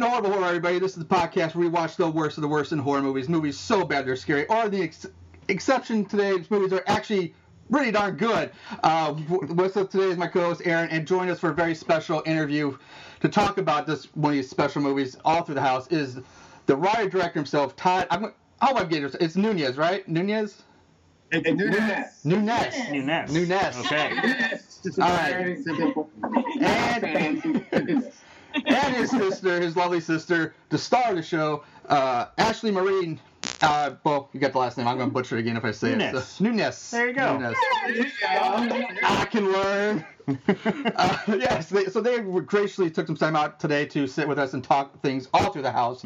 Welcome to Horrible Horror, everybody. This is the podcast where we watch the worst of the worst in horror movies. Movies so bad they're scary. Or the exception today, these movies are actually pretty darn good. What's up today is my co-host Aaron, and joining us for a very special interview to talk about this one of these special movies all through the house is the writer-director himself, Todd. It's Nunez, right? Nunez? Nunez. Okay. All right. And his sister, his lovely sister, the star of the show, Ashley Nuñez. You got the last name. I'm going to butcher it again if I say Nuñez. Nuñez. There you go. Nuñez. I can learn. So they graciously took some time out today to sit with us and talk things all through the house,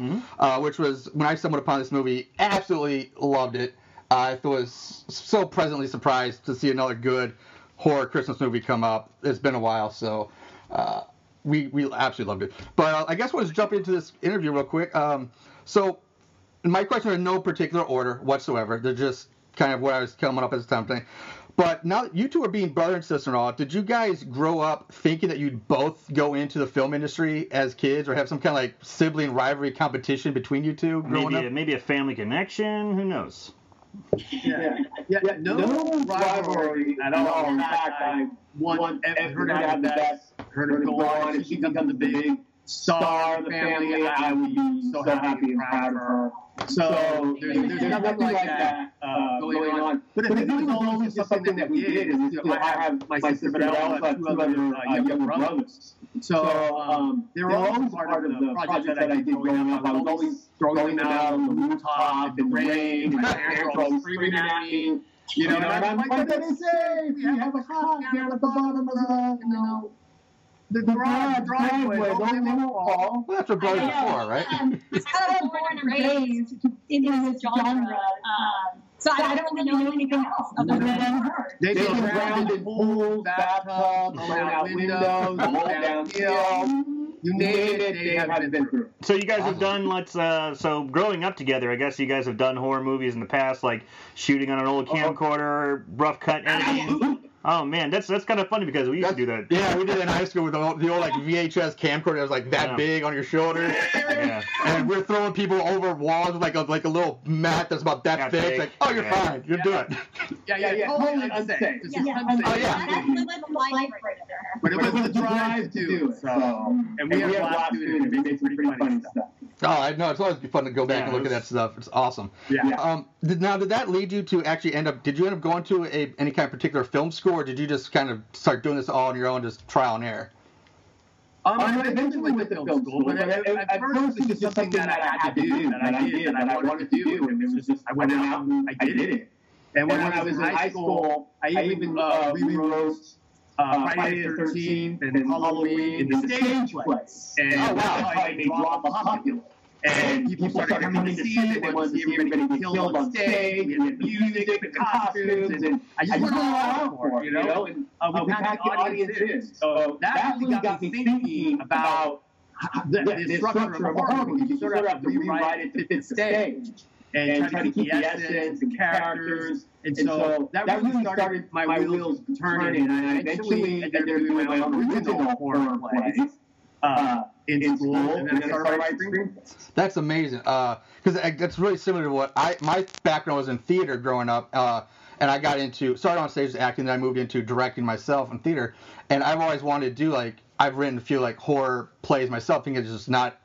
which was, when I stumbled upon this movie, absolutely loved it. I was so pleasantly surprised to see another good horror Christmas movie come up. It's been a while, so... We absolutely loved it. But I guess we'll just jump into this interview real quick. So my questions are in no particular order whatsoever. They're just kind of what I was coming up at the time thing. But now that you two are being brother and sister and all, did you guys grow up thinking that you'd both go into the film industry as kids or have some kind of like sibling rivalry competition between you two growing up? Maybe a family connection. Who knows? Yeah. No rivalry at all. In fact, I ever had the best. Heard her go on, and she comes on the big star of the family. I would be so happy and proud of her. So there's nothing like that going on. But I think it was always just something that we did. Is, I have my sister, but I also have two other younger brothers. So they were always part of the project that I did growing up. I was always throwing them out on the rooftop, in the rain, my parents were always screaming at me. And I'm like, that is safe. We have a house down at the bottom of the... The driveway, the wall. Well, that's what brothers are for, right? It's kind of born and raised in this genre. So I don't really know anything else other than her. They go around in pools, bathtubs, out windows, all downhill. You name it, they have been through. So you guys have done, growing up together, I guess you guys have done horror movies in the past, like shooting on an old camcorder, rough cut editing. Oh, man, that's kind of funny because we used to do that. Yeah, we did it in high school with the old like, VHS camcorder that was, like, that big on your shoulder. Yeah. And we're throwing people over walls with, like a little mat that's about that thick. It's like, you're fine. You're good. Yeah. Totally unsafe. That's but it was the drive, too. So. And we had a lot to do, and it made some pretty funny stuff. Oh, I know. It's always fun to go back and look at that stuff. It's awesome. Yeah. Now, did that lead you to actually end up going to any kind of particular film school, or did you just kind of start doing this all on your own, just trial and error? I eventually went to film school, but at first it was just something that I had to do, that I did, and I wanted to do, and it was just, I went out and I did it. And when I was in high school, I even rewrote Friday the 13th and Halloween in the stage place. And I made drama popular. And people started coming to see it. They wanted to see everybody killed on stage, and the music, and costumes, and I just went all out for it, And we packed the audience in. So that really got me thinking about the structure of horror movies. You sort of have to rewrite it to fit stage, and try to keep the essence and characters. And so that really started my wheels turning, and I eventually ended up doing my own original horror plays. In school, and then started writing screenplays. That's amazing. Because that's really similar to what my background was in theater growing up, and I started on stage acting, then I moved into directing myself in theater, and I've always wanted to do, I've written a few, horror plays myself, thinking it's just not,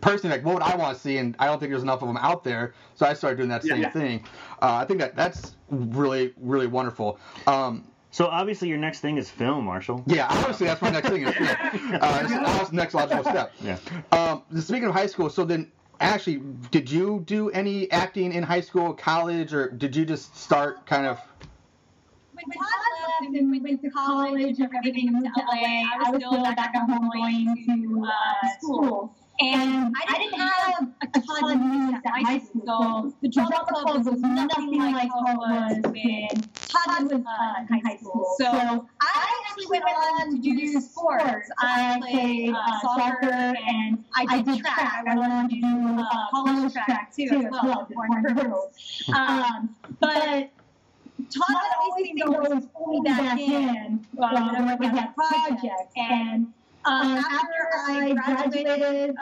personally, what would I want to see, and I don't think there's enough of them out there, so I started doing that same thing. I think that's really, really wonderful. So obviously your next thing is film, Marshall. Yeah, obviously that's my next thing is film. That's the next logical step. Yeah. Speaking of high school, so then Ashley, did you do any acting in high school, college, or did you just start kind of? When Todd left and went to college and everything in LA, I was still back at home going to school. And I didn't have a college music at high school, so the drama club was nothing like what was when Todd was in high school. So I actually went on to do sports. I played soccer, and I did track. I went on to do college track, too, as well, for girls. But Todd always seemed to always pull me back in whenever we had projects, and After I graduated with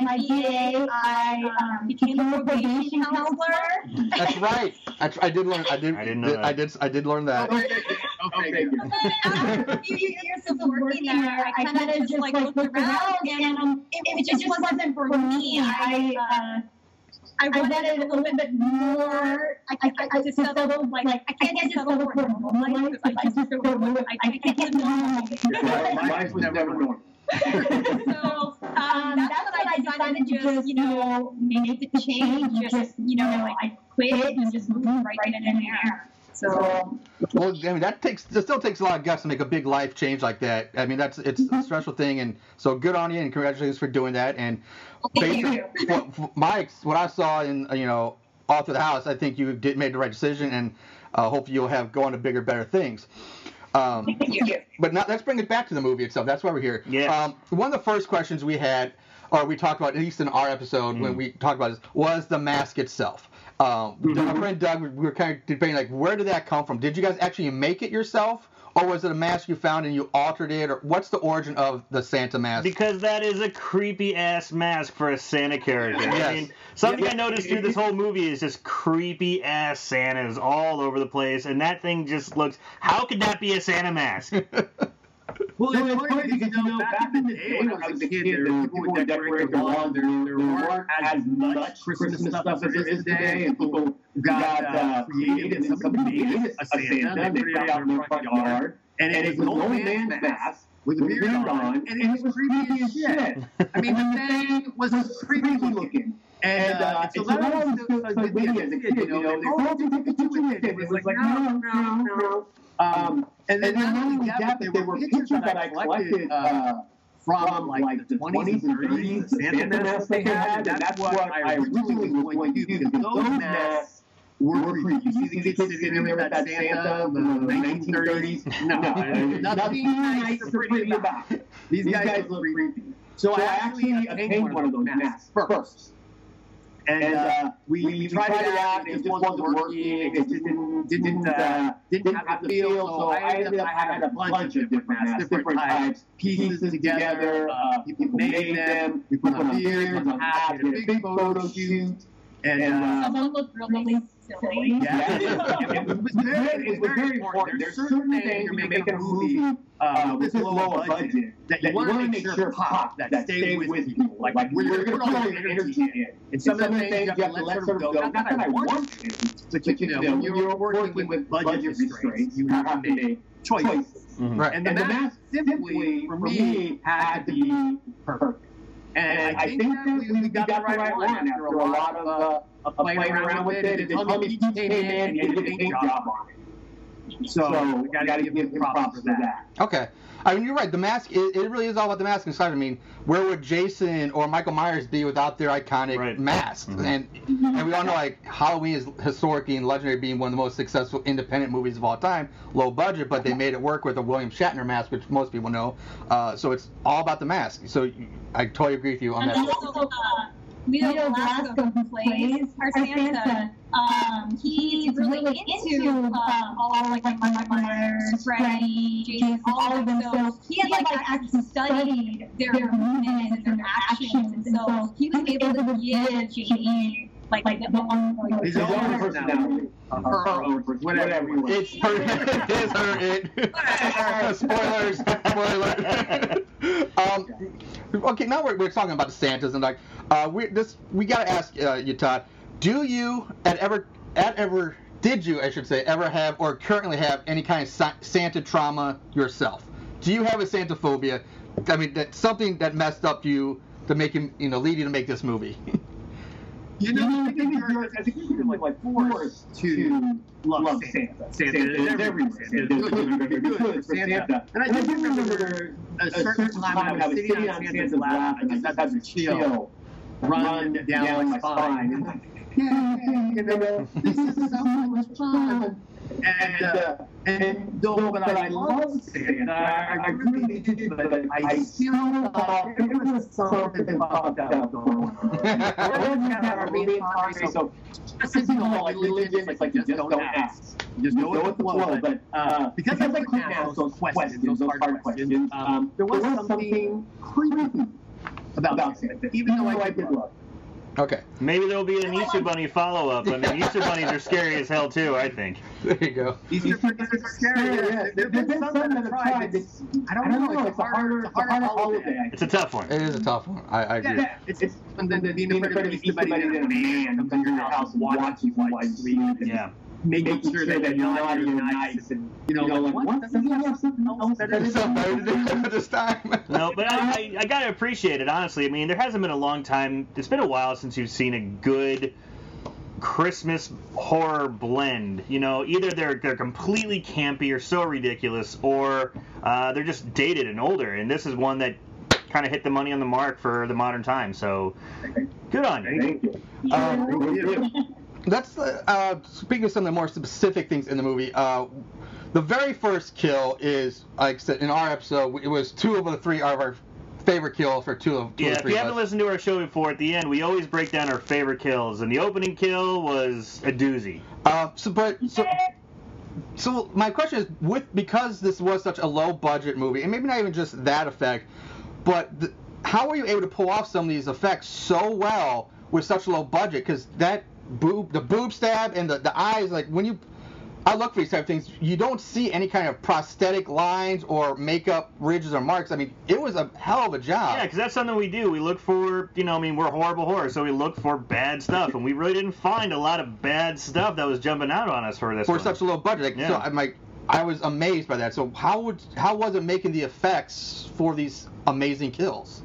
my BA, I became a probation counselor. That's right. I did learn that. Okay. But then after a few years of working there, I kind of just looked around, and it just wasn't for me. I wanted a little bit more. I can't get settled for normal life because I just don't know. Life was never normal. So that's what I decided to just, make the change. I quit and just move right in and there. So, well, I mean, that still takes a lot of guts to make a big life change like that. I mean, it's a stressful thing, and so good on you, and congratulations for doing that. And basically, what I saw in All Through the House, I think you made the right decision, and hopefully you'll go on to bigger, better things. Thank you. But now let's bring it back to the movie itself. That's why we're here. Yes. One of the first questions we had, or we talked about at least in our episode when we talked about this, was the mask itself. My friend Doug, we were kind of debating, where did that come from? Did you guys actually make it yourself, or was it a mask you found and you altered it, or what's the origin of the Santa mask? Because that is a creepy-ass mask for a Santa character. Yes. I mean, something I noticed through this whole movie is just creepy-ass Santas all over the place, and that thing just looks, how could that be a Santa mask? Well, it's funny because, back in the day when I was a kid, people would decorate the lawn. There weren't as much Christmas stuff as there is today, and people got creative, and somebody made a Santa, and they put it out in their front yard, and it was an old man's mask with a beard on, and it was creepy as shit. I mean, the thing was creepy looking. And it's a lot of stuff like the kid, it was like, no. And then not only that, there were pictures that I collected from like the 20s and 30s, Santa masks they had, and that's what I originally was going to do, because those masks were creepy. You see these kids sitting there with that Santa, the 1930s, nothing nice or pretty about it. These guys look creepy. So I actually obtained one of those masks first. And we tried it out, and it just wasn't working. It didn't have the feel. So I had a bunch of different types, pieces together. People made them. We put them on beards, on hats, a big photo shoot. And some of them looked really silly. Yeah, it was very important. There's certain things you're making a movie with a low budget that you want to make sure pop, that stays with you. Like we're going to put all the energy in. And some of the things you have to let sort of go. Not that I want to, but you're working with budget restraints. You have to make choices. And the mask simply, for me, had to be perfect. And I think that we got the right one after a lot of playing around with it. And then Tommy came in and did a great job on it. So we got to give him props for that. Okay. I mean, you're right. The mask, it really is all about the mask. I mean, where would Jason or Michael Myers be without their iconic masks? Mm-hmm. And we all know, Halloween is historically and legendary being one of the most successful independent movies of all time. Low budget, but they made it work with a William Shatner mask, which most people know. So it's all about the mask. So I totally agree with you on that. Also, Leo Glasgow plays our Santa. He's really into all Michael Myers, Freddy, Jason, all of them. So he had actually studied their movements and their actions, and so he was able to give Jamie his own personality. Whatever you want. It's her. It's her. It. Spoilers. Spoiler. Okay, now we're talking about the Santas, and we gotta ask you, Todd. Do you did you ever have or currently have any kind of Santa trauma yourself? Do you have a Santa phobia? I mean, that's something that messed up you to make him, lead you to make this movie. I think you're forced to love Santa. Santa is everywhere. Santa is Santa. And I do remember a certain time when I was sitting on Santa's lap, and I just had a chill run down my spine. And this is so much fun. And though, but I love Santa. I really did, but I still thought it was something about that was going on. We're kind of our main country, so just because religion, it's you just don't ask. Just go with the flow. But because I couldn't ask those questions, those hard questions, there was something creepy about it, even though I did love it. Okay. Maybe there'll be an Easter Bunny follow-up. I mean, Easter Bunnies are scary as hell, too, I think. There you go. Easter Bunnies are scary. Yeah. There's been some that have tried. I don't know. It's a harder holiday. It's a tough one. It is a tough one. I agree. Yeah. It's something that you never heard of Easter Bunny that a man comes into your house, watches you while you sleep. Yeah. Making sure that you're naughty and nice, and like, what? Doesn't have something else better to do this time? No, but I gotta appreciate it, honestly. I mean, there hasn't been a long time. It's been a while since you've seen a good Christmas horror blend. You know, either they're completely campy or so ridiculous, or they're just dated and older. And this is one that kind of hit the money on the mark for the modern time. So, good on you. Thank you. That's speaking of some of the more specific things in the movie. The very first kill is, like I said, in our episode, it was two of the three of our favorite kills for two of the three. Yeah, if you haven't listened to our show before, at the end we always break down our favorite kills, and the opening kill was a doozy. So my question is, because this was such a low budget movie, and maybe not even just that effect, but how were you able to pull off some of these effects so well with such a low budget? Because the boob stab and the eyes, like I look for these type of things, you don't see any kind of prosthetic lines or makeup ridges or marks. I mean, it was a hell of a job. Yeah, because that's something we do. We look for, we're horrible horror, so we look for bad stuff, and we really didn't find a lot of bad stuff that was jumping out on us for this. For such a low budget, so I'm like, I was amazed by that. So how was it making the effects for these amazing kills?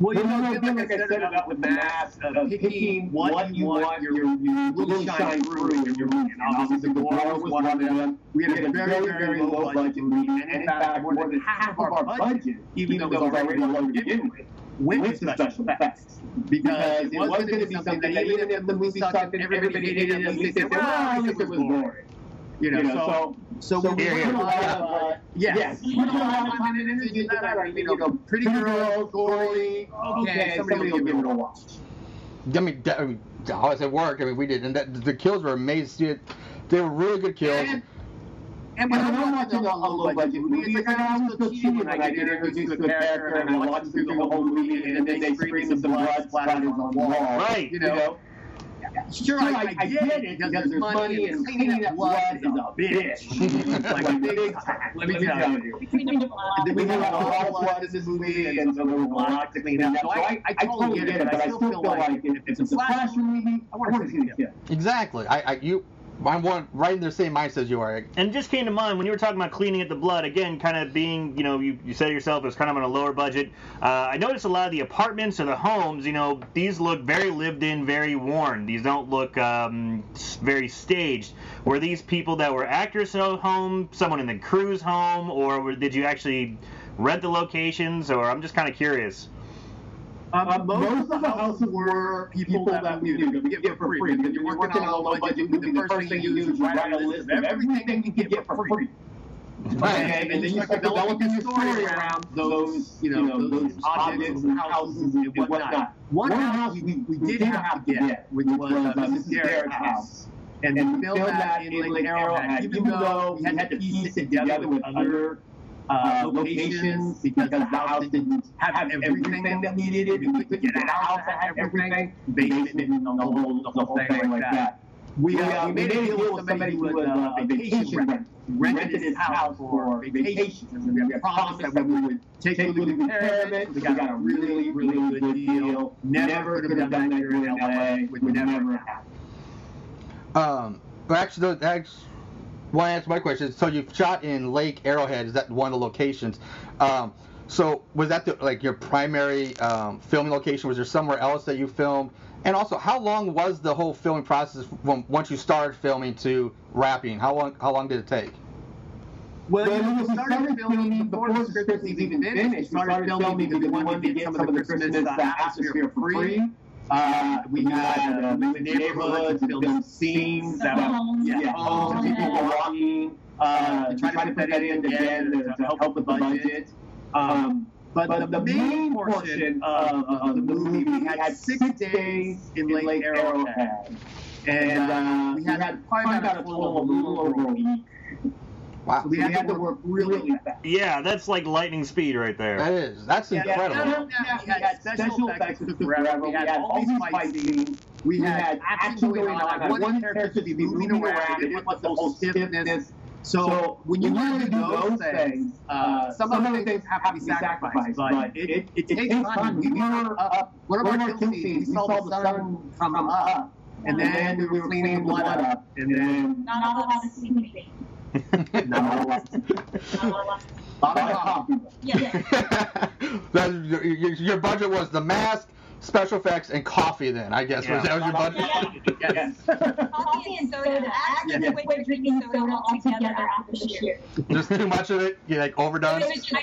Well, like I said about with masks, picking what you want, your little shine through in your movie. And obviously, the war was one of them. We had a very, very low budget movie. And in fact, more than half of our budget, even though it was already low to begin with, went to special effects. Because it wasn't going to be something that even if the movie sucked and everybody hated it, they said, well, this was boring. So we put a lot of yes. We put a lot of time and energy into that. Pretty Girl, gory. Okay, somebody will give it a watch. I mean, how does it work? I mean, we did, and the kills were amazing. They were really good kills. And when I'm watching a low-budget movie, it's like I was so cheating. Like I get introduced to a character, and I watch through the whole movie, and then they scream some blood splatters on the wall. Right. Sure, I get it because there's money and cleaning up blood is a bitch. Like a big time. Let me tell you. We had a lot of blood in this movie, and so there was a lot to clean up. So I totally get it, but I still feel like if it's a slasher movie, I want to see it. Yeah. Exactly. I'm right in the same mindset as you are. And it just came to mind when you were talking about cleaning up the blood, again, kind of being, you said it yourself, it was kind of on a lower budget. I noticed a lot of the apartments or the homes, these look very lived in, very worn. These don't look very staged. Were these people that were actors at home, someone in the crew's home, or did you actually rent the locations? Or I'm just kind of curious. Most of the houses were people that we knew to get for free. Because you're working on a low-budget movie, the first thing you do is write a list of everything you can get for free. Right. And then you start developing a story around those objects and houses and whatnot. One house we did have to get, which was Mrs. Garrett's house. And we filmed that in Lake Arrowhead, even though we had to piece it together with other locations, because the house didn't have everything that we needed. We could get a house that had everything. Basement and the whole thing like that. We made a deal with somebody who was a vacation rented his house for vacations. And we promised that we would take really good care of it. We got a really, really good deal. Never could have done that here in L.A. It would never happen. Well, I answer my question. So you've shot in Lake Arrowhead. Is that one of the locations? So was that your primary filming location? Was there somewhere else that you filmed? And also, how long was the whole filming process from once you started filming to wrapping? How long did it take? Well, we started filming before the script was even finished. We started filming because we wanted to get some of the Christmas atmosphere free. We had the neighborhoods filming scenes that homes and people were walking to try to put that in again to help with the budget. But the main portion of the movie, we had 6 days in Lake Arrowhead. And we had probably about a total of a little over a week. Wow. So we had to work really fast. Yeah, that's like lightning speed right there. That is. That's incredible. We had special effects forever. We had all these fighting. We had action going on. One character to be moving around. It was the whole stiffness. So when you really do those things, some of the things have to be sacrificed, but it takes time. We were up. One of our kill scenes, we saw the sun come up, and then we were cleaning blood up, and then... Not all of us seen anything. Your budget was the mask, special effects, and coffee. Then I guess that was your budget. Yes. Coffee and soda. Actually, we're drinking soda all together after the year. There's too much of it. You like overdone. I drink too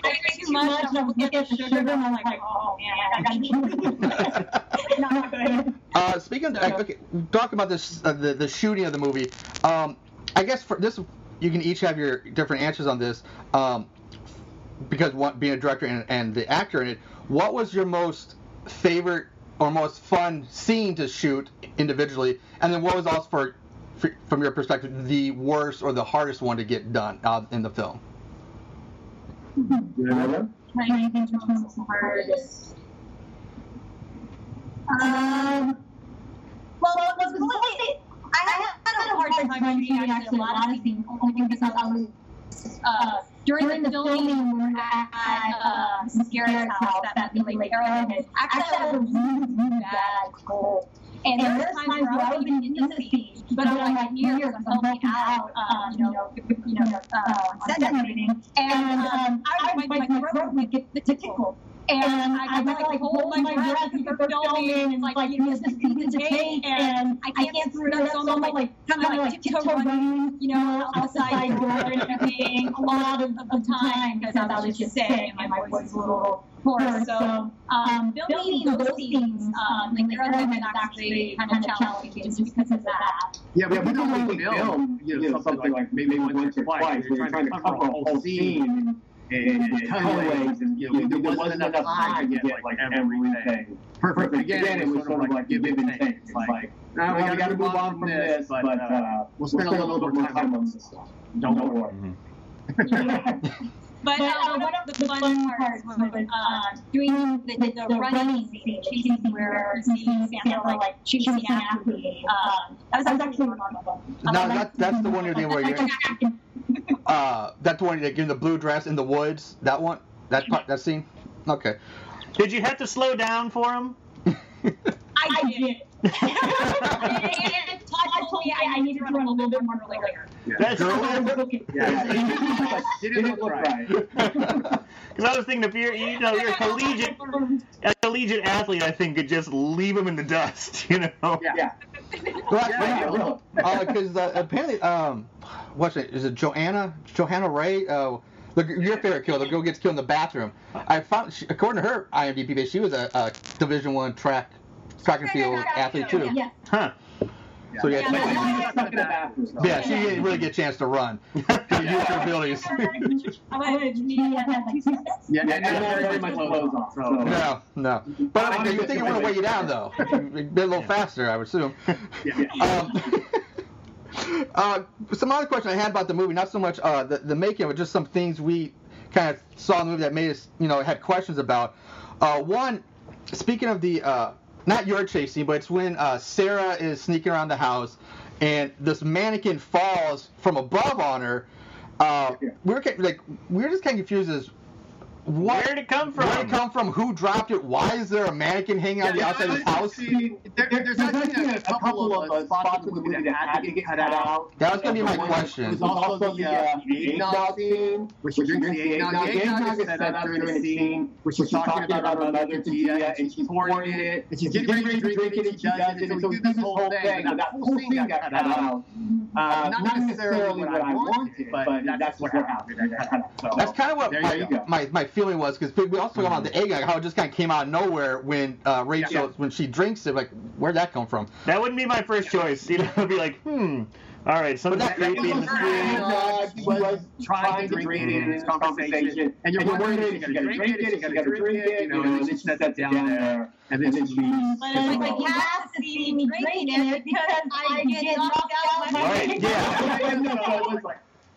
much. I look at the sugar and I'm like, oh man, I got not good. Speaking of, okay, talking about this, the shooting of the movie. I guess for this, you can each have your different answers on this, because being a director and the actor in it, what was your most favorite or most fun scene to shoot individually, and then what was also, from your perspective, the worst or the hardest one to get done in the film? I think it was hardest. I had a hard time shooting actually a lot of things, only because I was during the filming we were at Scary's house at the Lake Arrowhead. Actually, I had a really bad cold, and there were times where I was in the scene, but I'm like, here, I'm helping out, set and everything, and my throat would get the tickle. And I was like, hold my breath and they're filming, and like, you know, this piece to take, and I can't throw so much, like, kind of like tiptoe running, you know, outside the door and everything, a lot of the time, because I was just saying, my voice is a little poor, so, filming those things, like, there are women actually kind of challenging just because of that. Yeah, we don't really film, you know, something like maybe once or twice, we're trying to cover a whole scene, and ways, and, you know, there wasn't enough time to get like everything perfect. Again, it was sort of like give and take. It's like, now we got to move on from this, but we'll spend a little bit more time on this stuff. Don't worry. Mm-hmm. But one of the fun parts was doing the running scene, chasing where seeing Santa like chasing after me. That was actually remarkable. No, that's the one you're doing where you're. That's the one that in the blue dress in the woods. That one. That part. That scene. Okay. Did you have to slow down for him? I did. And Todd told me I needed to run a little bit more later. Yeah. That's okay. Yeah. It didn't look right. Because I was thinking, if you're a collegiate athlete, I think could just leave him in the dust. You know. Yeah. Because apparently, what's it? Is it Johanna Ray? Your favorite killer, the girl gets killed in the bathroom. I found, according to her IMDb page, she was a Division I track and field athlete too. Yeah. Huh. So yeah, she didn't really get a chance to run. Use her abilities. And my clothes off. No. But I mean, you think it would have weighed you down though? Been a little faster, I would assume. Some other question I had about the movie, not so much the making of it, just some things we kind of saw in the movie that made us, you know, had questions about. One, speaking of the not your chase scene, but it's when Sarah is sneaking around the house and this mannequin falls from above on her. We were just kind of confused as where did it come from? Where did it come from? Who dropped it? Why is there a mannequin hanging on the outside of his house? There's actually a couple of spots in the movie that had to get cut out. That was going to be my question. There's also the eggnog scene, which she drinks the eggnog. The eggnog is set up during the scene, which she's talking about her mother, Tia, and she's pouring it, and she's getting ready to drink it, and she does it, and so we do this whole thing, and that whole scene got cut out. Not necessarily what I wanted, but that's what happened. That's kind of what my feeling was, because we also talked about the eggnog, how it just kind of came out of nowhere when Rachel, when she drinks it, like, where'd that come from? That wouldn't be my first choice. You know, I'd be like, All right, so that's creepy. He was trying to drink it in his conversation. And you're wondering, you got to drink it, you know, and it's that down there. And then she's... You have to see me drink it because I get knocked out. Right, yeah.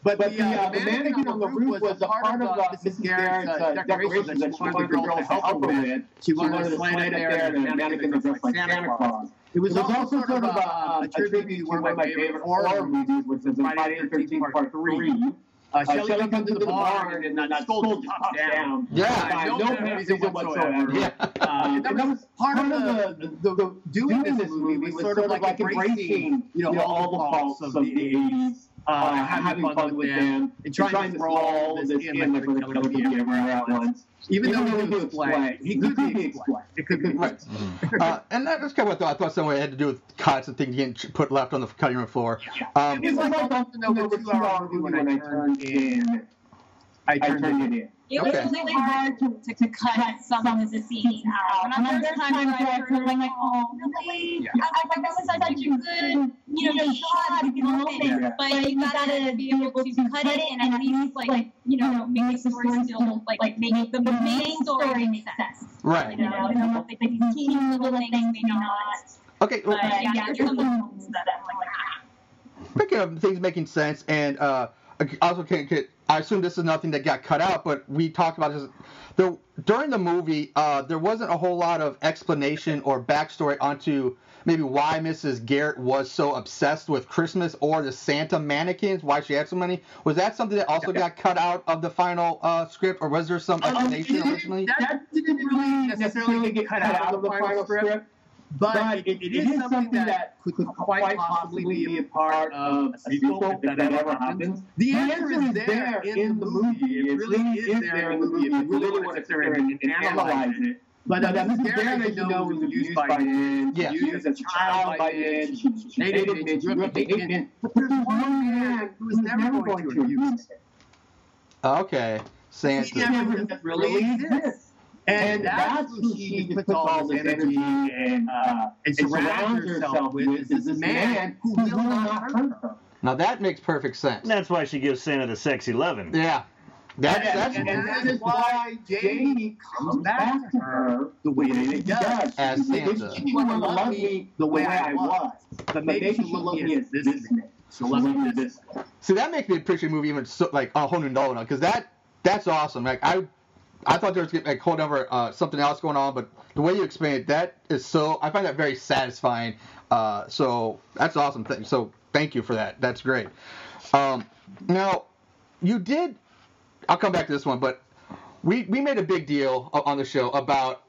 But the mannequin on the roof was the part of Mrs. Garrett's decoration that she wanted the girls to help her with. She wanted to slant it there, and the mannequin was dressed like Santa Claus. It was also sort of a tribute to one of my favorite horror movies, which is Friday the 13th, Part 3. Shelley comes into the barn and not scolded top down. Yeah, no reason whatsoever. Yeah. And that was part of the doing this movie was sort of like embracing, you know, all the faults of the 80s. Having fun with them, and trying to roll this in like a couple of camera at once. Even though he was black, he could be explained. It could be right. And that's kind of what I thought. Somewhere it had to do with cuts and things getting put left on the cutting room floor. It's like I don't know what was wrong when I turned in. I turned it in. It was really hard to cut some of the scenes out. And on the first time I heard, I'm like, oh, really? Yeah. I was like, that was such a good, you know, shot to get things, but you gotta be able to cut it and at least, like, you know, make the story still, like, make the main story make sense. Right. You know, and I think these teeny little things, maybe not. Okay. But, yeah, there's some moments that I'm like, Speaking of things making sense, and also can't get. I assume this is nothing that got cut out, but we talked about this. During the movie, there wasn't a whole lot of explanation or backstory onto maybe why Mrs. Garrett was so obsessed with Christmas or the Santa mannequins, why she had so many. Was that something that also got cut out of the final script, or was there some explanation originally? That didn't really necessarily get cut out of the final script. But it is something that could quite possibly be a part of a sequel that never happens. The answer is there in the movie. It really is there in the movie. If you really want to sit there and analyze it. But Mrs. Garrett, I know, was abused by Ed. Yes. Used as a child by Ed. She hated it. She hated it. But there's one man who was never going to abuse it. Okay. Santa. He never really exists. And that's who she puts all this energy and surrounds herself with, is this man who will not hurt her. Now that makes perfect sense. And that's why she gives Santa the sexy loving. Yeah. That is why Jamie comes back to her the way that he does. As Santa. She wouldn't love me the way I was, but maybe she will love me as this is it. So let me do this. See, that makes me appreciate the movie even so, like a whole new level now, because that's awesome. Like I thought there was like whole number something else going on, but the way you explain it, that is so. I find that very satisfying. So that's an awesome thing. So thank you for that. That's great. Now you did. I'll come back to this one, but we made a big deal on the show about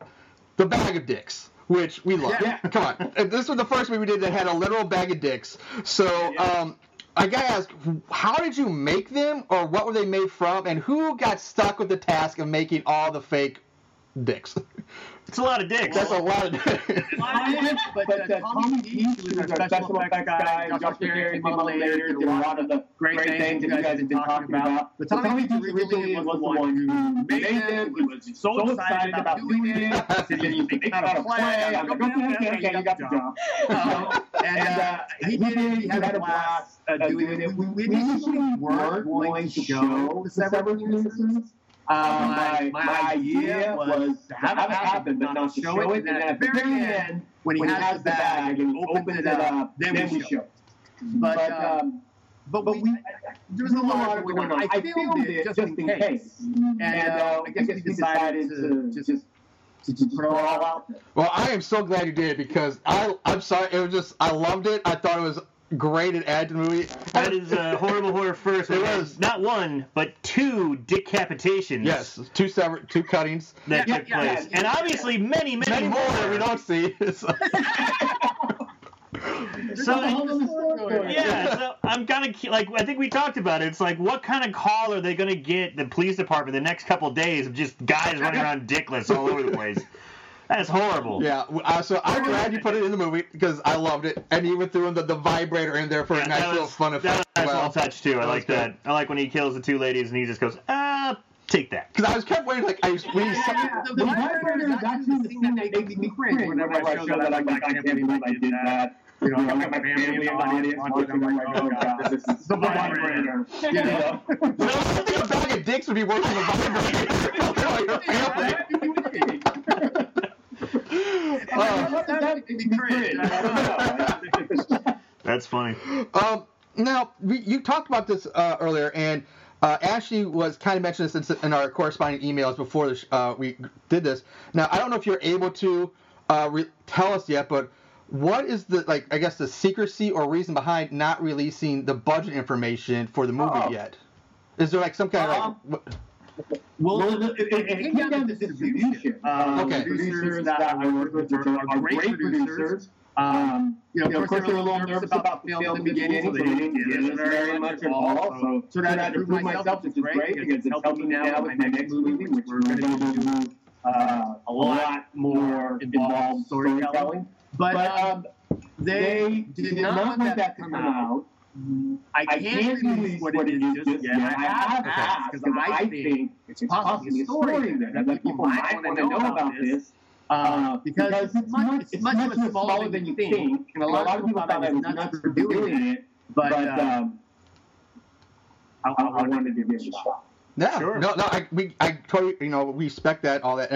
the bag of dicks, which we love. Yeah. Come on, this was the first movie we did that had a literal bag of dicks. So. Yeah. I gotta ask, how did you make them, or what were they made from, and who got stuck with the task of making all the fake dicks? It's a lot of dicks. That's a lot of dicks. But Tommy Dees was our special effects guy. Josh Perry came up later, did a lot of the great things that you guys have been talking about. But Tommy Dees really was the one who made them. He was so excited about doing it. He said, you think about a play. I'm like, okay, you got the job. And he did it. He had a blast. Doing it. We initially weren't going to show the several instances. My idea was to have it happen, but not show it. And at the very end, when he has the bag and opens it up, then we show it. But there's a lot that went on. I filmed it just in case. And I guess we decided to just... Did you throw it all out there? Well, I am so glad you did, because I'm sorry. It was just, I loved it. I thought it was... Great and add to the movie. That is a horrible horror first. It was not one, but two decapitations. Yes, two cuttings that took place, and obviously many more that we don't see. So I'm kind of like, I think we talked about it. It's like, what kind of call are they going to get the police department the next couple of days of just guys running around dickless all over the place? That's horrible. Yeah, so I'm glad you put it in the movie, because I loved it. And he even threw the vibrator in there for a nice little fun effect. That was a nice little touch, too. I like that. I like when he kills the two ladies and he just goes, take that. Because I was kept waiting, like, the vibrator is actually the thing that made me cringe whenever I show that. I can't believe I did that. You know, I've got my family in the audience. I'm like, oh, God, this is the vibrator. You know? A bag of dicks would be worse than a vibrator. That's funny. Now, you talked about this earlier, and Ashley was kind of mentioning this in our corresponding emails before the we did this. Now, I don't know if you're able to tell us yet, but what is the, like, I guess the secrecy or reason behind not releasing the budget information for the movie yet? Is there, like, some kind of, like... Well, it came down to distribution. Producers that I worked with are great producers. Of course, they were a little nervous about the film in the beginning, so they didn't get very much involved. So I had to prove myself, which is great, because it's helping me now with my next movie, which we're going to do a lot more involved storytelling. But they did not want that to come out. I can't release what it is just yet. I have asked, because I think it's possibly a story that people might want to know about this, because it's much smaller than you think, and a lot of people thought I was nuts for doing it, but I wanted to give it a shot. Yeah, sure. I totally, respect that, all that.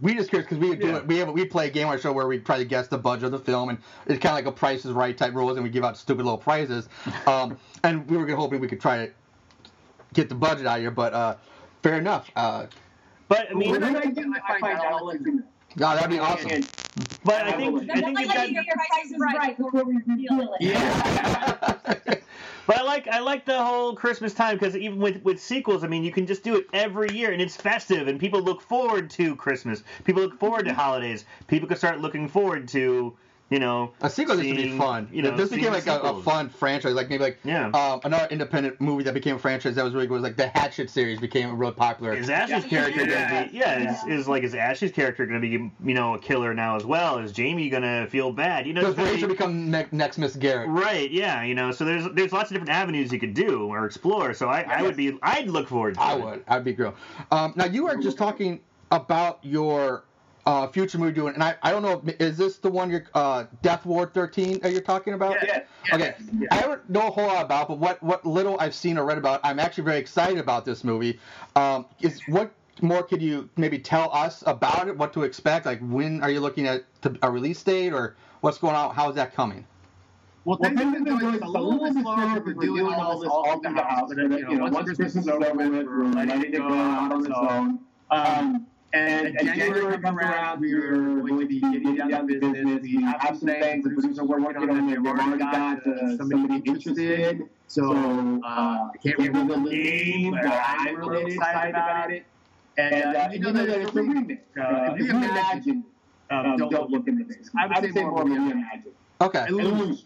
We just curious because we play a game on our show where we try to guess the budget of the film, and it's kind of like a Price is Right type rules, and we give out stupid little prizes. And we were hoping we could try to get the budget out of here, but fair enough. But I mean, when I find out, I'll let you know. No, that'd be awesome. But I think you've got your Price is Right before we reveal it. Yeah. But I like the whole Christmas time, because even with sequels, I mean, you can just do it every year, and it's festive, and people look forward to Christmas. People look forward to holidays. People can start looking forward to, a sequel used to be fun. This became like a fun franchise, like maybe another independent movie that became a franchise that was really good was like the Hatchet series became really popular. Is Ashley's character going to be? Yeah, yeah. Is Ashley's character going to be a killer now as well? Is Jamie going to feel bad? Does Rachel become next Miss Garrett? Right. Yeah. So there's lots of different avenues you could do or explore. So I'd look forward to it. I'd be thrilled. Now you were just talking about your future movie doing, and I don't know, is this the one you're Death Ward 13 that you're talking about? Yeah. Okay. Yeah. I don't know a whole lot about, but what little I've seen or read about, I'm actually very excited about this movie. What more could you maybe tell us about it? What to expect? Like, when are you looking at a release date, or what's going on? How is that coming? Well, things are going a little bit slower. We're doing all through the house. Once Christmas is over, we're letting it go out on its own. And January comes around, we're going to be getting down to business. We have some things the producers are working on. They've already got somebody interested. So I can't remember the name, but I'm really excited about it. And there's a remix. Reimagined. Don't look in the face. I would say more reimagined. Okay. Illusion.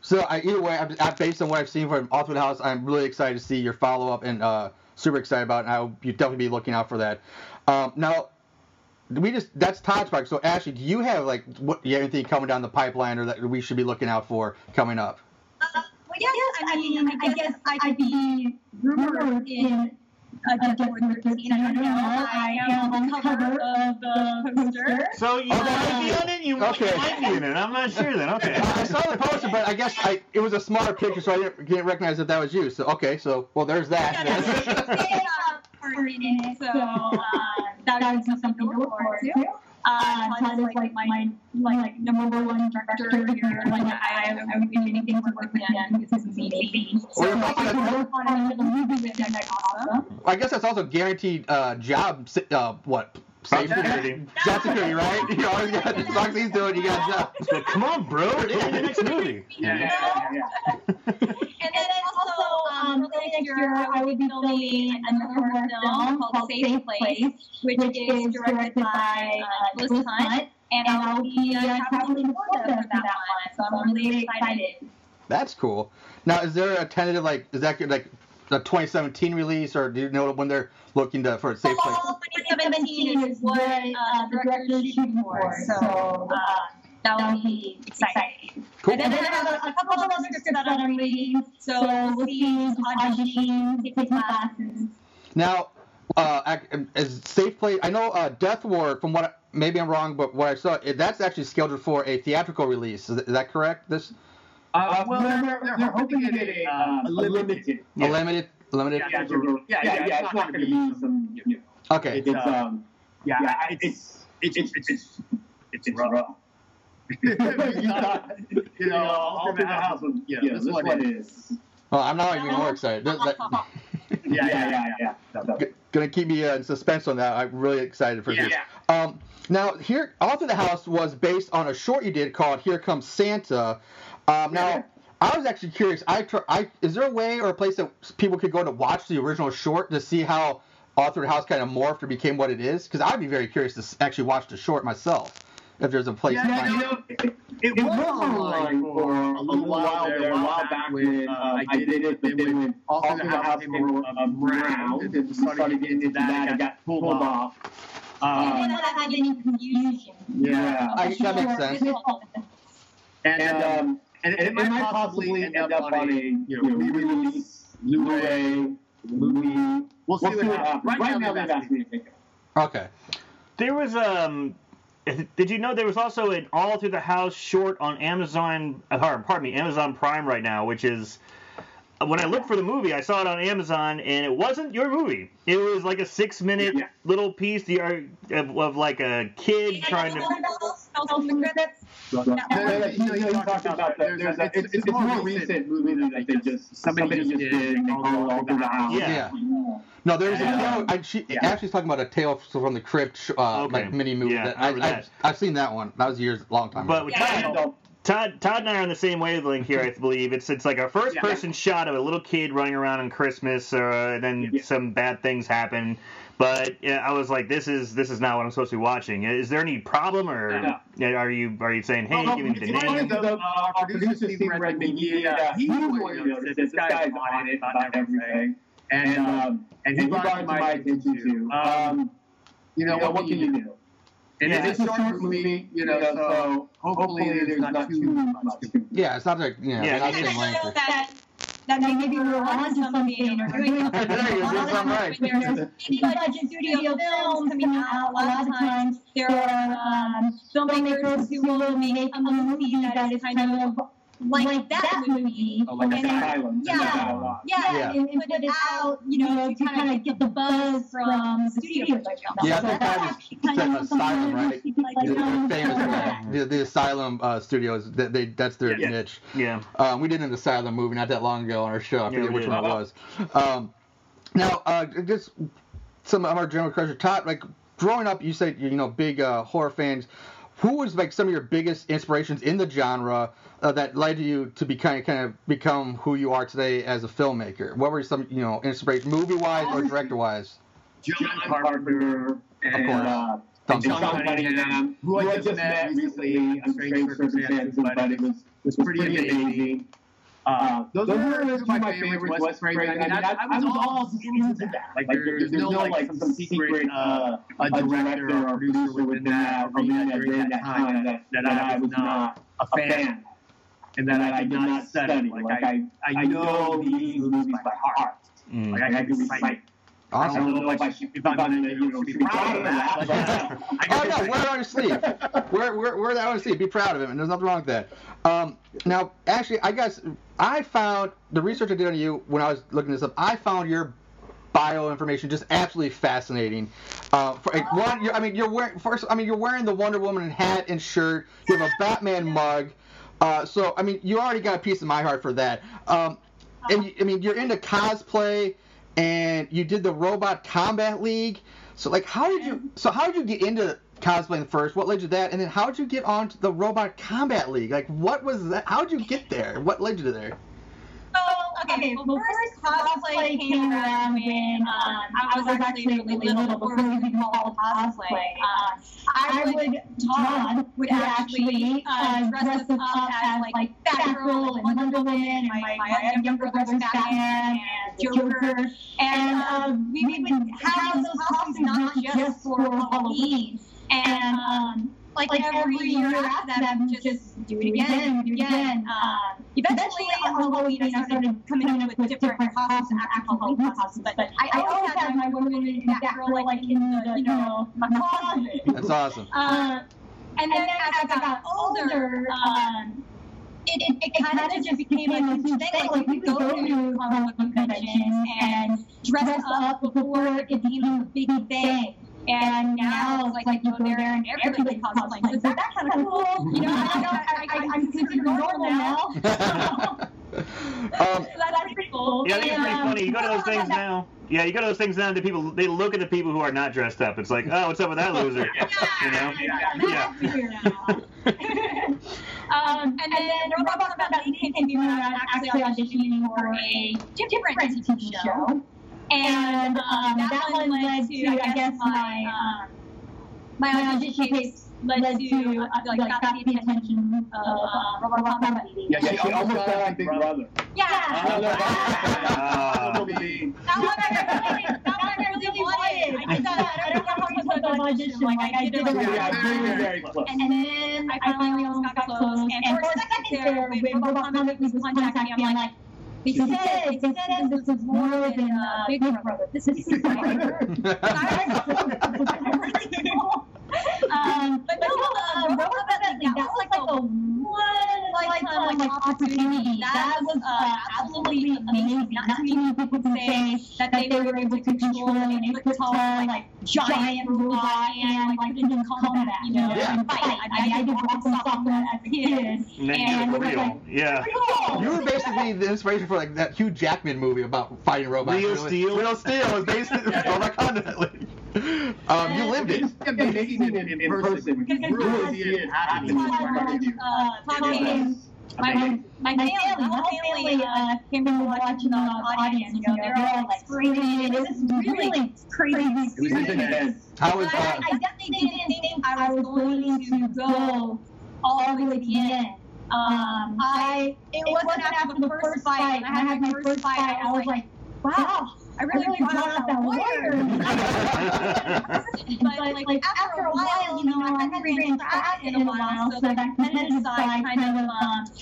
So either way, based on what I've seen from All Through the House, I'm really excited to see your follow-up and super excited about it, and I'll definitely be looking out for that. Now, that's Todd's part. So, Ashley, do you have anything coming down the pipeline or that we should be looking out for coming up? I guess I'd be rumored in Deathward 13. I don't know. I am on the cover of the poster. So you might be on it. You might be in it. I'm not sure then. Okay. I saw the poster, but I guess it was a smaller picture, so I didn't recognize that was you. So there's that. That was something to look forward to. Todd is my number one director here. I would do anything to work with him because he's amazing. I guess that's also guaranteed job. Job security, right? You always got the fuck he's doing. You got a job. So come on, bro. It's the next movie. Yeah. And then also, next year, I would be filming another film called Safe Place, which is directed by Liz Hunt, and I'll be traveling for that one, so I'm really excited. That's cool. Now, is there a tentative, is that the 2017 release, or do you know when they're looking for a Safe Place? 2017 is what the director is shooting for, so... that would be exciting. Cool. And then I have a couple of other scripts that I'm reading. So we'll see auditioning, taking classes. Now, as Safe Place, I know Death Ward, from what maybe I'm wrong, but what I saw, that's actually scheduled for a theatrical release. Is that correct? This. Well, they're hoping to get a limited. Yeah. A limited. Yeah. It's not going to be some. Okay. It's rough. you know, all through the house. Yeah, this one is. Well, I'm now even more excited. No. Gonna keep me in suspense on that. I'm really excited for this. Yeah. Now, here, All Through the House was based on a short you did called "Here Comes Santa." Now, I was actually curious. Is there a way or a place that people could go to watch the original short to see how All Through the House kind of morphed or became what it is? Because I'd be very curious to actually watch the short myself. If there's a place. It was online for a little while there, a while back when I did it, but then when All Through the House came around and started getting into that, it got pulled off. I didn't have any confusion. Yeah. That makes sense. And it might possibly end up on a re-release, Blu-ray, movie. We'll see what happens. Right now, they're asking me to think of it. Okay. There was Did you know there was also an All Through the House short on Amazon Prime right now, which is, when I looked for the movie, I saw it on Amazon, and it wasn't your movie. It was like a 6-minute little piece of like a kid trying to... It's more recent movie that they just... Somebody just did All Through the House. Yeah. No, there's a tale. Ashley's talking about a Tale from the Crypt like mini movie. Yeah, that I've seen that one. That was long time ago. But Todd and I are on the same wavelength here, I believe. It's like a first-person shot of a little kid running around on Christmas, and then some bad things happen. But I was like, this is not what I'm supposed to be watching. Is there any problem, or are you saying, hey, give me the name? Our producer, Steve Redman, he knew this guy's on it about everything. And he brought it to my attention, too. What can you do? And it's a short movie, so hopefully there's not too much. Yeah, it's not like, not the same length. That maybe we're on to something or doing something. You're doing something right. There's big-budget studio films coming out. A lot of times there are filmmakers who will make a movie that is kind of like that movie. Oh, like Asylum. Yeah. And put it out, to kind of get the buzz from the studios. Yeah, I think that was Asylum, right? The Asylum studios, that's their niche. Yeah. We did an Asylum movie not that long ago on our show. I forget which one it was. Now, just some of our general questions. Todd, like, growing up, you said, big horror fans. Who was like some of your biggest inspirations in the genre that led you to be kind of become who you are today as a filmmaker? What were some inspirations, movie-wise or director-wise? John Carpenter and John Carpenter, who I just met recently on Strange Circumstances, but it was pretty amazing. Those were my favorites. I was all into that. Like there's no like some secret a director or producer within that arena during that time that I was not a fan, and that I did not study. Like I know these movies by heart. Like I could recite. Awesome. I don't know if I'm going to be proud of that. Wear it on your sleeve. Wear that on your sleeve. Be proud of him. And there's nothing wrong with that. Now, actually, I guess I found the research I did on you when I was looking this up. I found your bio information just absolutely fascinating. You're wearing the Wonder Woman hat and shirt. You have a Batman mug. So I mean, you already got a piece of my heart for that. And you're into cosplay. And you did the Robot Combat League. So, like, how did you get into cosplaying first? What led you to that? And then how did you get on to the Robot Combat League? Like, what was that? How did you get there? What led you to there? Well, first cosplay came around when I was actually really little before we could call it cosplay. Todd would actually dress us up as, like, Batgirl and Wonder Woman and my younger brother's Batman and Joker. And we would have those costumes not just for Halloween. And like every year after them, just do it again and do it again. Eventually, on Halloween, I started coming in with different costumes and actual Halloween costumes, but I always had my woman in Batgirl, like in the, you know, my closet. That's awesome. And then as I got older, it kind of just became like a thing. Like, we would go to comic book conventions and dress up before it became a big thing. And now it's like you go there and everybody cosplays. Like, is that kind of cool? You know, I'm considered normal now. So that's pretty cool. Yeah, I think it's pretty funny. You go to those things now. Yeah, you go to those things now, and people, they look at the people who are not dressed up. It's like, oh, what's up with that loser? You know? Yeah. And then Robot Combat League came around actually auditioning for a different TV show. And that one led to, I guess, my audition case led to, like, got the attention of Robot Combat League. Yeah, she almost got like Big Brother. Yeah. That one I really wanted. I don't know how much of an audition. Like, I did it right. Yeah, very close. And then I finally almost got close. And for a second there, when Robot Combat League was contacting me, I'm like, Because this is more than a Big Brother. This is but no, that was like the one lifetime opportunity. That was absolutely amazing. Not too many people could say that they were able to control and put tall, like giant robot and like in combat, you know, and fight. I did softball as a kid, and real. Yeah. You were basically the inspiration for like that Hugh Jackman movie about fighting robots. Real Steel was basically Robot Combat League. You lived it. In person. My family came to watch in the audience. You know, they're all like screaming. This is really crazy. How was that? I definitely didn't think I was going to go all the way to the end. It wasn't after the first fight. I had my first fight. I was like, wow. I really brought up that word. But like after a while, you know, I hadn't been back in a while, so that competitive side kind of,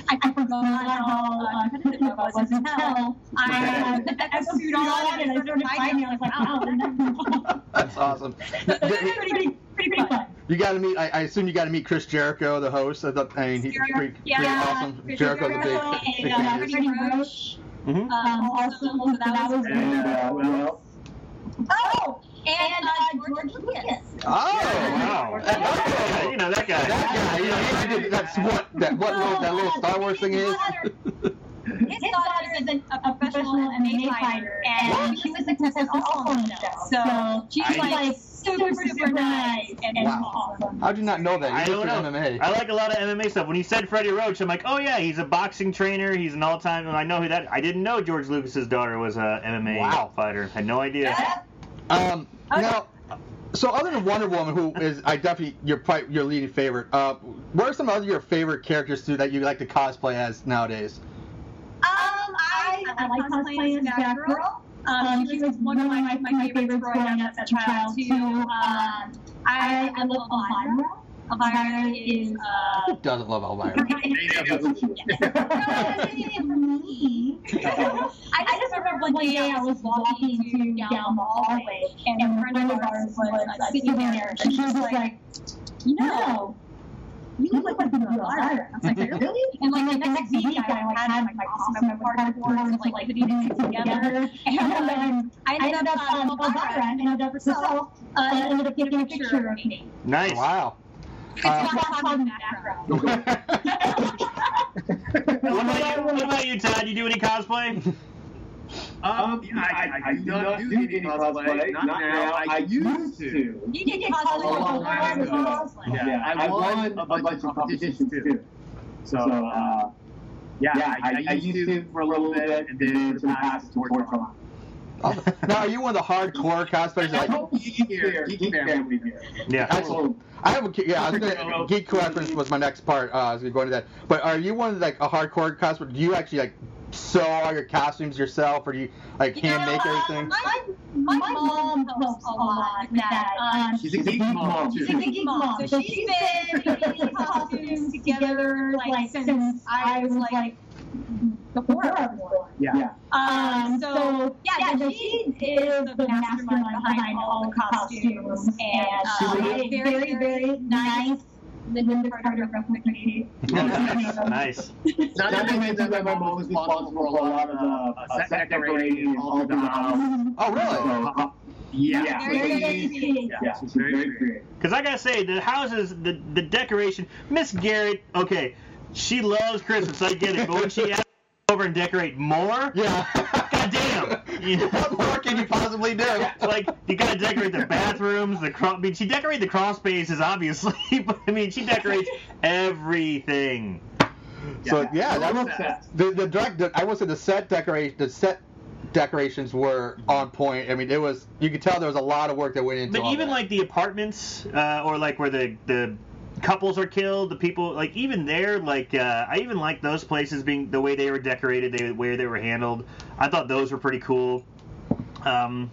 I forgot how competitive I was until I sued on and I started fighting. I was like, wow. That's awesome. Pretty fun. You got to meet. I assume you got to meet Chris Jericho, the host. He's pretty awesome. Jericho's a big fan. Freddie Roach. Mm-hmm. Also, that was and George Lucas. Oh, wow! Yeah, you know that guy. You know, that little Star Wars thing is. His daughter is a professional MMA fighter, and she was successful also on the show. So she's like super nice and awesome. How did you not know that? I don't know. MMA. I like a lot of MMA stuff. When you said Freddie Roach, I'm like, oh yeah, he's a boxing trainer. He's an all-time. And I know who that. I didn't know George Lucas's daughter was a MMA fighter. I had no idea. Yeah. Now, so other than Wonder Woman, who is definitely your leading favorite, what are some of your favorite characters too that you like to cosplay as nowadays? I like cosplaying as Batgirl. She was one of my favorites growing up as a child, too. I love Elvira. Elvira is... Who doesn't love Elvira? I just remember one day I was walking down the hallway, and a friend of ours was sitting there, and she was like, you know... You look like a liar. I was like, really? And like the next week, I had my costume and my cardboard to like putting it together. And I ended up on my girlfriend, and I ended up getting a picture of me. Nice. Wow. What about you, Todd? You do any cosplay? I do not do any cosplay. Not now. I used to. You did cosplay a long time ago. Yeah, I won a bunch of competitions too. So I used to for a little bit, and then some past work from. Now, are you one of the hardcore cosplayers? Like, Geek Bear. Yeah. Geek reference was my next part. I was going to go into that. But are you one of like a hardcore cosplayer? Do you actually like sew all your costumes yourself, or do you like hand make everything? My mom helps a lot with that. She's a geek mom too. So she's been making costumes together like since I was like. Before. Yeah. She is the mastermind behind all the costumes, and she's very, very nice. Linda Carter replicated. Nice. Not to mention that my mom was responsible for a lot of set decorating and all of the house. Oh, really? Yeah. Yeah, she's very creative. Because I gotta say, the houses, the decoration, Miss Garrett. Okay. She loves Christmas, I get it, but when she asks over and decorate more, goddamn. You know? What more can you possibly do? Like, you gotta decorate the bathrooms, she decorated the crawl spaces, obviously, but I mean, she decorates everything. So, I will say the set decorations were on point. I mean, it was, you could tell there was a lot of work that went into it. But even like the apartments, or like where the couples are killed, the people, like, even there, like, I even like those places being the way they were decorated, the way they were handled. I thought those were pretty cool. The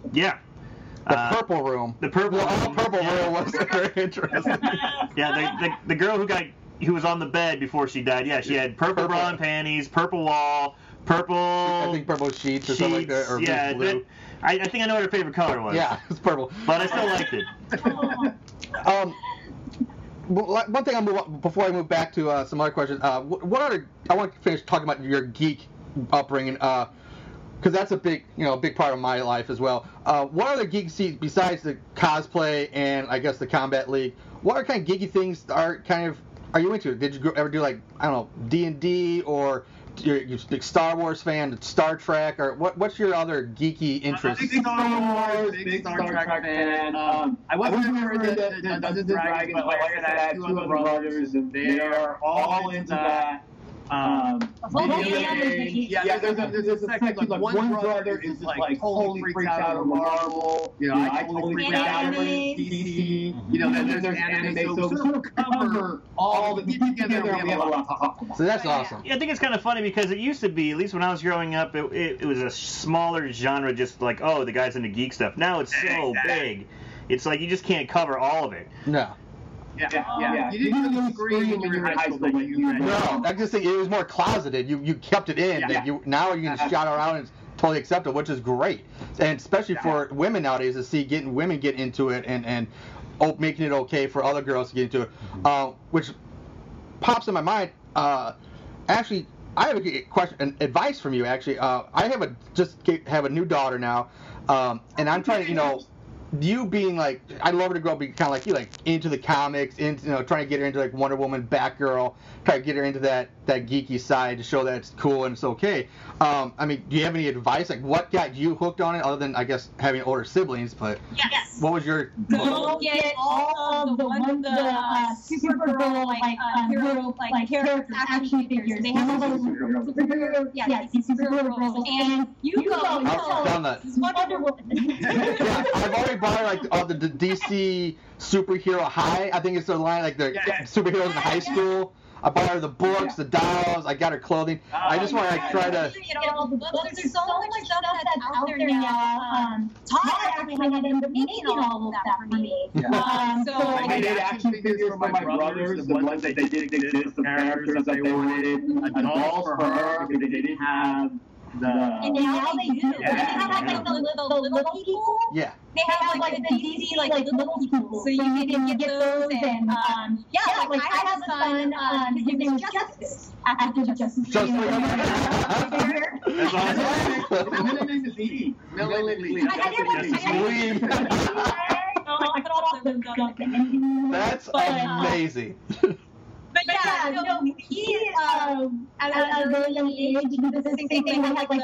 purple room. The purple room was very interesting. The girl who was on the bed before she died, she had purple bra and panties, purple wall, purple... I think purple sheets or something like that, or blue. I think I know what her favorite color was. Yeah, it's purple. But I still liked it. One thing I'll move on, before I move back to some other questions. I want to finish talking about your geek upbringing, because that's a big part of my life as well. What other geeky things besides the cosplay and I guess the combat league? What are kind of geeky things are you into? Did you ever do like D&D, or you're a Star Wars fan, Star Trek, or what's your other geeky interest? Big Star Wars, big Star Trek fan. I wasn't ever into the Dungeons and Dragons, but like I said, I had two other brothers, and they are all into that. There's a second, like, one brother is just like totally freaked out over Marvel. I totally freaked out over DC. There's an anime, so we'll cover all the people together, and we have a lot to talk about. So that's awesome. Yeah, I think it's kind of funny because it used to be, at least when I was growing up, it was a smaller genre, just like, oh, the guy's into geek stuff. Now it's so big. It's like you just can't cover all of it. No. Yeah. You didn't really scream when you were in high school. No, I just think it was more closeted. You kept it in. Now you can just shout around and it's totally acceptable, which is great. And especially for women nowadays to see women get into it and making it okay for other girls to get into it. Which pops in my mind. Actually, I have a question, an advice from you. Actually, I have a new daughter now, and I'm trying to you being like, I'd love her to grow up being kind of like you, like into the comics, into trying to get her into like Wonder Woman, Batgirl, try to get her into that geeky side to show that it's cool and it's okay. I mean, do you have any advice? Like, what got you hooked on it, other than I guess having older siblings? But what was your? Go get all of the Supergirl hero characters, action figures. They have all those Supergirl, Supergirl, and you go. I've done that. Wonder Woman. I've already bought like all the DC Superhero High. I think it's the line, like the superheroes in high school. I bought her the books, the dolls. I got her clothing. I just want to try to. There's so much stuff that's out there now. Todd actually had been making all of that for me. So I did action figures for my brothers, the ones that they didn't exist, the characters that they wanted, a doll for her because they didn't have. And now they do. They have like the little people. Yeah. They have like the DC like little people. So you can get those. And like I have a son. His name is Justice. After Justice. That's awesome. My middle name is Lee. That's amazing. At a really young age, this is the thing they had, like the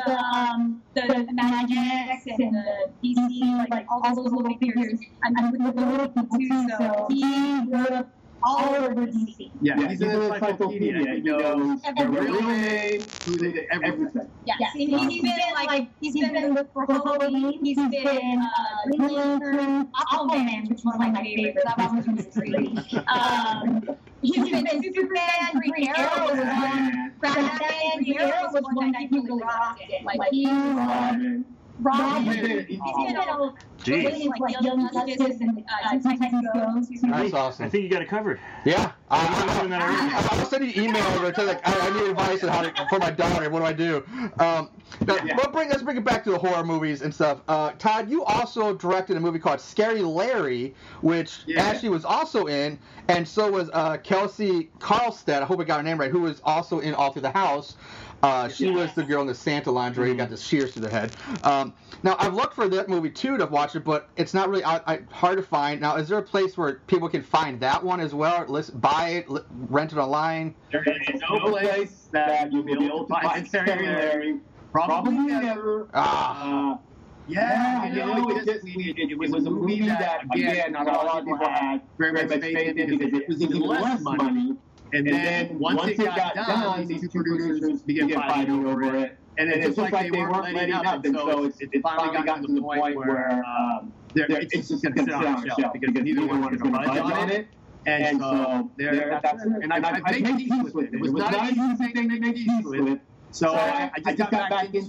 magics and the DC, like all those little figures. And with the little people too, so he grew up all over DC. Yeah, he's an encyclopedia. He knows their real name, who they did, everything. Yes, and he's been like, he's been for Halloween, he's been Aquaman, which was like my favorite. That one was great. He's been Superman, Green Arrow was one. Batman, Green Arrow was one that he really rocked it. Like Robin. He's been all That's awesome. I think you got it covered. Yeah. I'll send you an email over to like I need advice on how to for my daughter. What do I do? Let's bring it back to the horror movies and stuff. Todd, you also directed a movie called Scary Larry, which Ashley was also in, and so was Kelsey Carlstedt. I hope I got her name right. Who was also in All Through the House. She was the girl in the Santa lingerie who got the shears to the head. Now, I've looked for that movie, too, to watch it, but it's not really hard to find. Now, is there a place where people can find that one as well? Buy it, rent it online? There is no place that you'll be able to find Scary Larry. Probably never. It was a movie that, again, not a lot of people had very much faith in it because it was even less money. And then once it got done, these two producers began fighting over it. And then it's just like they weren't letting up. And so it finally got to the point where it's just going to sit on the shelf because neither one is going to budge on it. And so that's it. And I made peace with it. It was not an easy thing to make peace with. So I just got back into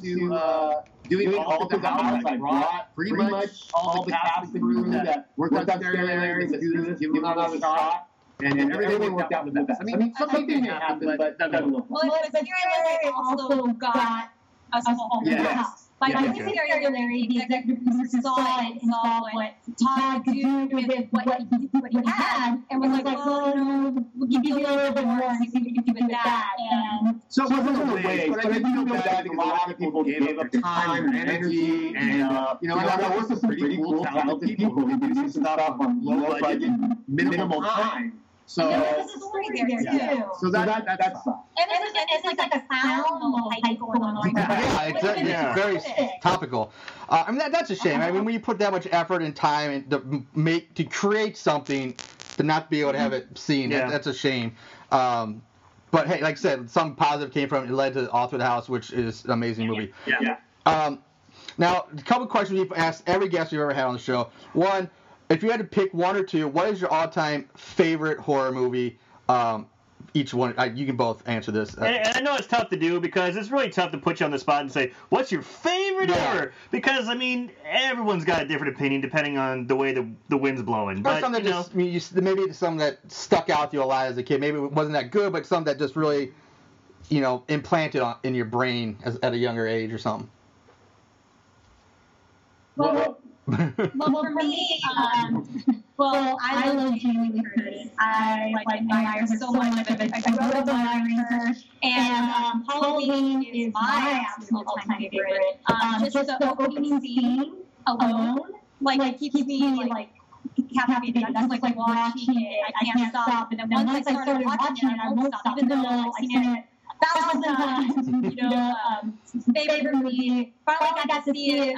doing all the hours. I brought pretty much all the cast and crew that worked on stereotypes and do this, give them another shot. And everything worked out with the best. I mean, something didn't happen, but that doesn't look well. But Scary Larry also got us all the house. Like, I think Scary Larry, the executive producer, saw what Todd could do with what he had, and was like, well, no, we'll give you a little bit more, and see what you can do with that. And so it wasn't a waste, but I didn't feel bad because a lot of people gave up time and energy, and, there were some pretty cool, talented people who could do stuff on low budget, minimal time. So there's a story there, too. So that's fun. And it's like a sound type going on right now. Yeah, it's very topical. I mean, that's a shame. I mean, when you put that much effort and time and to create something, to not be able to have it seen, that's a shame. But, hey, like I said, some positive came from it. It led to All Through the House, which is an amazing movie. Yeah. Now, a couple of questions we've asked every guest we've ever had on the show. One, if you had to pick one or two, what is your all-time favorite horror movie? Each one, you can both answer this. And I know it's tough to do because it's really tough to put you on the spot and say, what's your favorite horror? Because, I mean, everyone's got a different opinion depending on the way the wind's blowing. But some that maybe some that stuck out to you a lot as a kid. Maybe it wasn't that good, but some that just really, implanted in your brain at a younger age or something. Well, for me, I love Jamie Lee Curtis. I like admire her so much. I grew up admiring her. And Halloween is my absolute all-time favorite. Just the opening scene alone, like keeps me like captivated. I'm just like watching it. I can't stop. And then once I started watching it, I won't stop. Even though I've seen it 1,000 times, favorite movie. Finally, I got to see it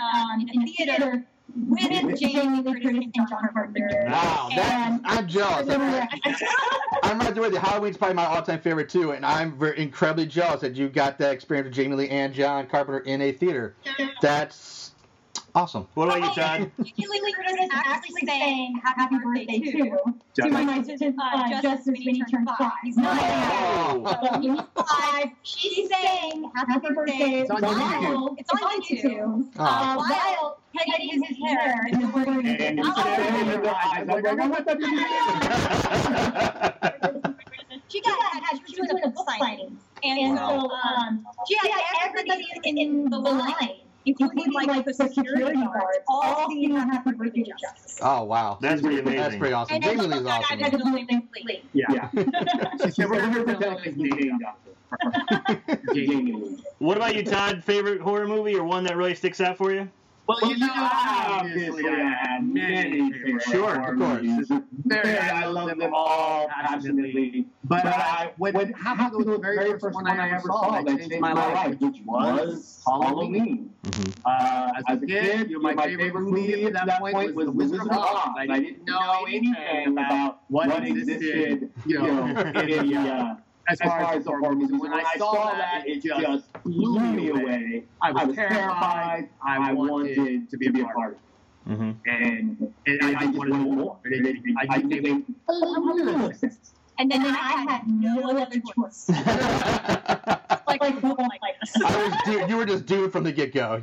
in theater. With Jamie Lee Curtis and John Carpenter. Wow, I'm jealous. I'm right there with you. Halloween's probably my all-time favorite, too, and I'm incredibly jealous that you got that experience with Jamie Lee and John Carpenter in a theater. That's awesome. What about you, John? Jamie Lee Curtis is actually saying happy birthday, too. To my sister, just when he turned 5. He's not he's 5. She's saying happy birthday. It's on YouTube. While Peggy is his hair in the morning. And he's saying I want that. She was doing a book signing. And so she had everybody in the line. Including, like the security guards, all singing Happy Birthday to Justice. Oh, wow. That's pretty amazing. That's pretty awesome. Jamie Lee's awesome. She's never protected the Doctor. What about you, Todd? Favorite horror movie or one that really sticks out for you? Well, you know, obviously I have many favorite movies. Of course. I love them all passionately. But when happened to the very first one I ever saw that changed my life, which was Halloween. As a kid, my favorite movie at that point was The Wizard of Oz. I didn't know anything about what existed, as far as the horror movies. When I saw that, it just blew me away. I was terrified. I wanted to be a part of it. Mm-hmm. And I just wanted more. And then I had no other choice. You were just doomed from the get-go.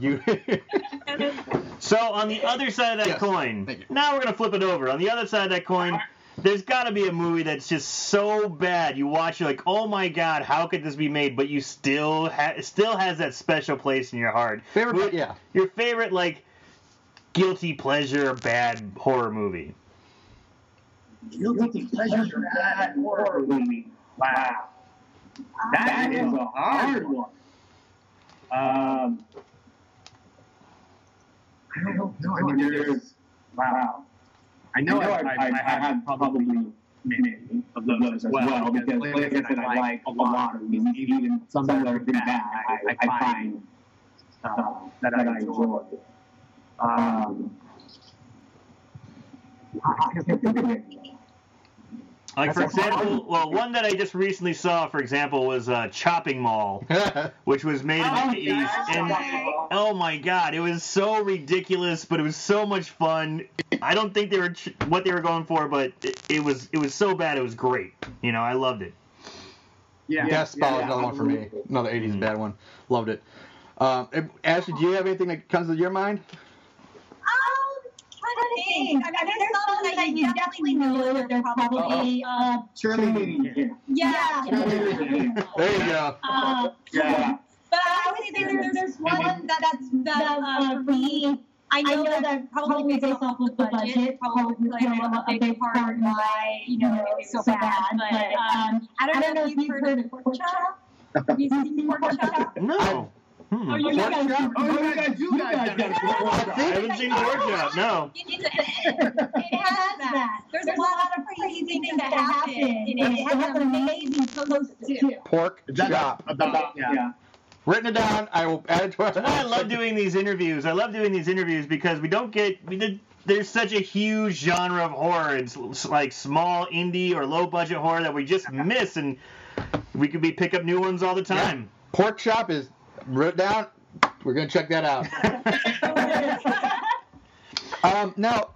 So on the other side of that coin, now we're going to flip it over. On the other side of that coin, there's got to be a movie that's just so bad you watch, you're like, oh my god, how could this be made? But you still has that special place in your heart. Your favorite, like, guilty pleasure bad horror movie. Guilty pleasure bad horror movie. Wow, that is a hard one. I don't know. I mean, there's wow. I know I have probably many of those as well, because like I said, I like a lot of these, even some that are pretty bad, I find that I enjoy. I can't think of it. Like, for example, well, one that I just recently saw, for example, was Chopping Mall, which was made in the 80s. And, oh, my God, it was so ridiculous, but it was so much fun. I don't think they were what they were going for, but it was so bad it was great. You know, I loved it. Yeah, that's probably another one for me. Another 80s bad one. Loved it. Ashley, do you have anything that comes to your mind? I mean, there's some that you definitely know that they're probably... Cheerleading. Yeah. There you go. But I would say there's one that for me, I know that probably based off of the budget, probably a big part of why, it's so bad. But I don't know if you've heard of Porkchop. Have you seen Porkchop? No. Oh, you guys I haven't seen Porkchop, no. It has that. There's a lot of crazy things that happen. It has an amazing photos, too. Porkchop. Yeah. Written it down. I will add it to our... I love doing these interviews. Because we don't get... There's such a huge genre of horror. It's like small indie or low-budget horror that we just miss, and we could pick up new ones all the time. Yeah. Porkchop is... Wrote down. We're gonna check that out. Now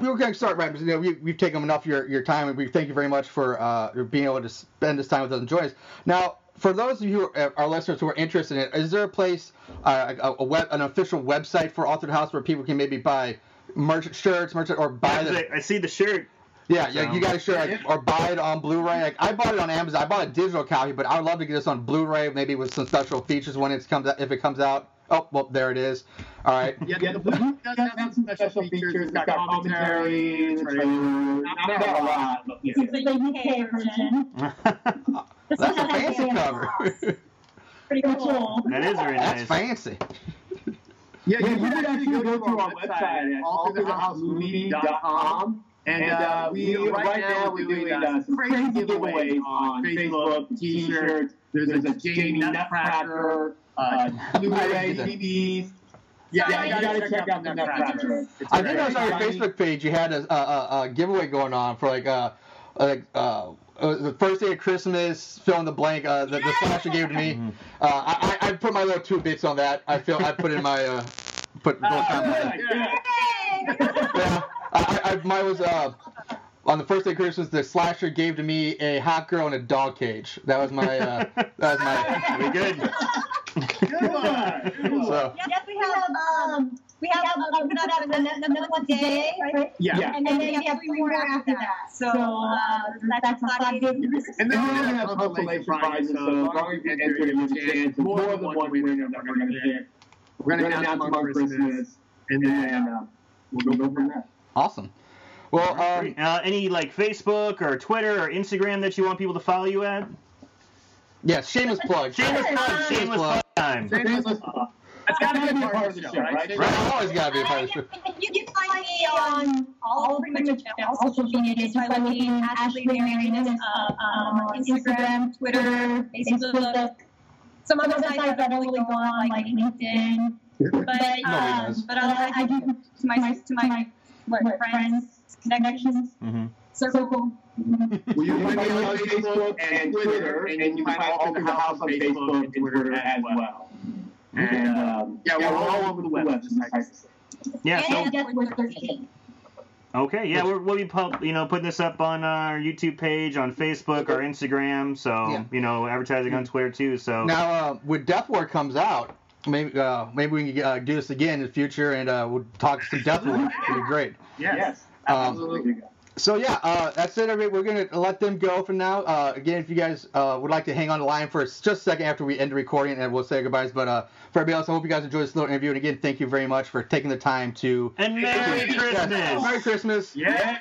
we're gonna start right. You know, we've taken enough your time, and we thank you very much for being able to spend this time with us and join us. Now, for those of you our listeners who are interested in it, is there a place, an official website for All Through the House where people can maybe buy merch shirts, or buy the? I see the shirt. Yeah, you got to or buy it on Blu-ray. Like, I bought it on Amazon. I bought a digital copy, but I would love to get this on Blu-ray, maybe with some special features when it comes out, if it comes out. Oh, well, there it is. All right. Yeah, the Blu-ray does have some special features. It's got commentary, not a lot. But, it's like the UK version. That's a fancy cover. Pretty cool. That is very nice. That's fancy. You can actually go to our website at allthroughthehousemovie.com. And we right now we're doing some crazy giveaways on Facebook, T-shirts. There's a Jamie Nutcracker, Blu-ray DVDs. You gotta check out the Nutcracker. I think on our Facebook page you had a giveaway going on for the first day of Christmas, fill in the blank. The sponsor gave to me. I put my little two bits on that. I put in my mine was on the first day of Christmas. The slasher gave to me a hot girl in a dog cage. That was my. Very good. Good one. Good one. So. Yes, we have another one day, right? Yeah. And then we have 3 more after that. So that's a lot of business. And then we're gonna have a consolation prize. So long as you enter in the chance, more than one winner that we're gonna pick. We're gonna announce them on Christmas, and then we'll go from there. Awesome. Well, any like Facebook or Twitter or Instagram that you want people to follow you at? Yes, shameless plug. Shameless plug. That's got to be a part of the show, right? It's always got to be a part of the show. You can find me on all pretty much all social media by looking at Ashley Nuñez Instagram, Twitter, Facebook, some other sites that are really going on, like LinkedIn. But I do to my friends, connections, circle. Well, you find me on Facebook and Twitter, and you can find All Through the House on Facebook and Twitter as well. And yeah, we're all over the web. Yeah, so okay, yeah, we'll be putting this up on our YouTube page, on Facebook, our Instagram. So advertising on Twitter too. So now when Death Ward comes out, maybe we can do this again in the future, and we'll talk some Death Ward. It'd be great. Yes, absolutely. So yeah, that's it, everybody. We're gonna let them go for now. Again, if you guys would like to hang on the line for just a second after we end the recording, and we'll say goodbyes. But for everybody else, I hope you guys enjoyed this little interview. And again, thank you very much for taking the time to. And Merry Christmas! Merry Christmas! Yes.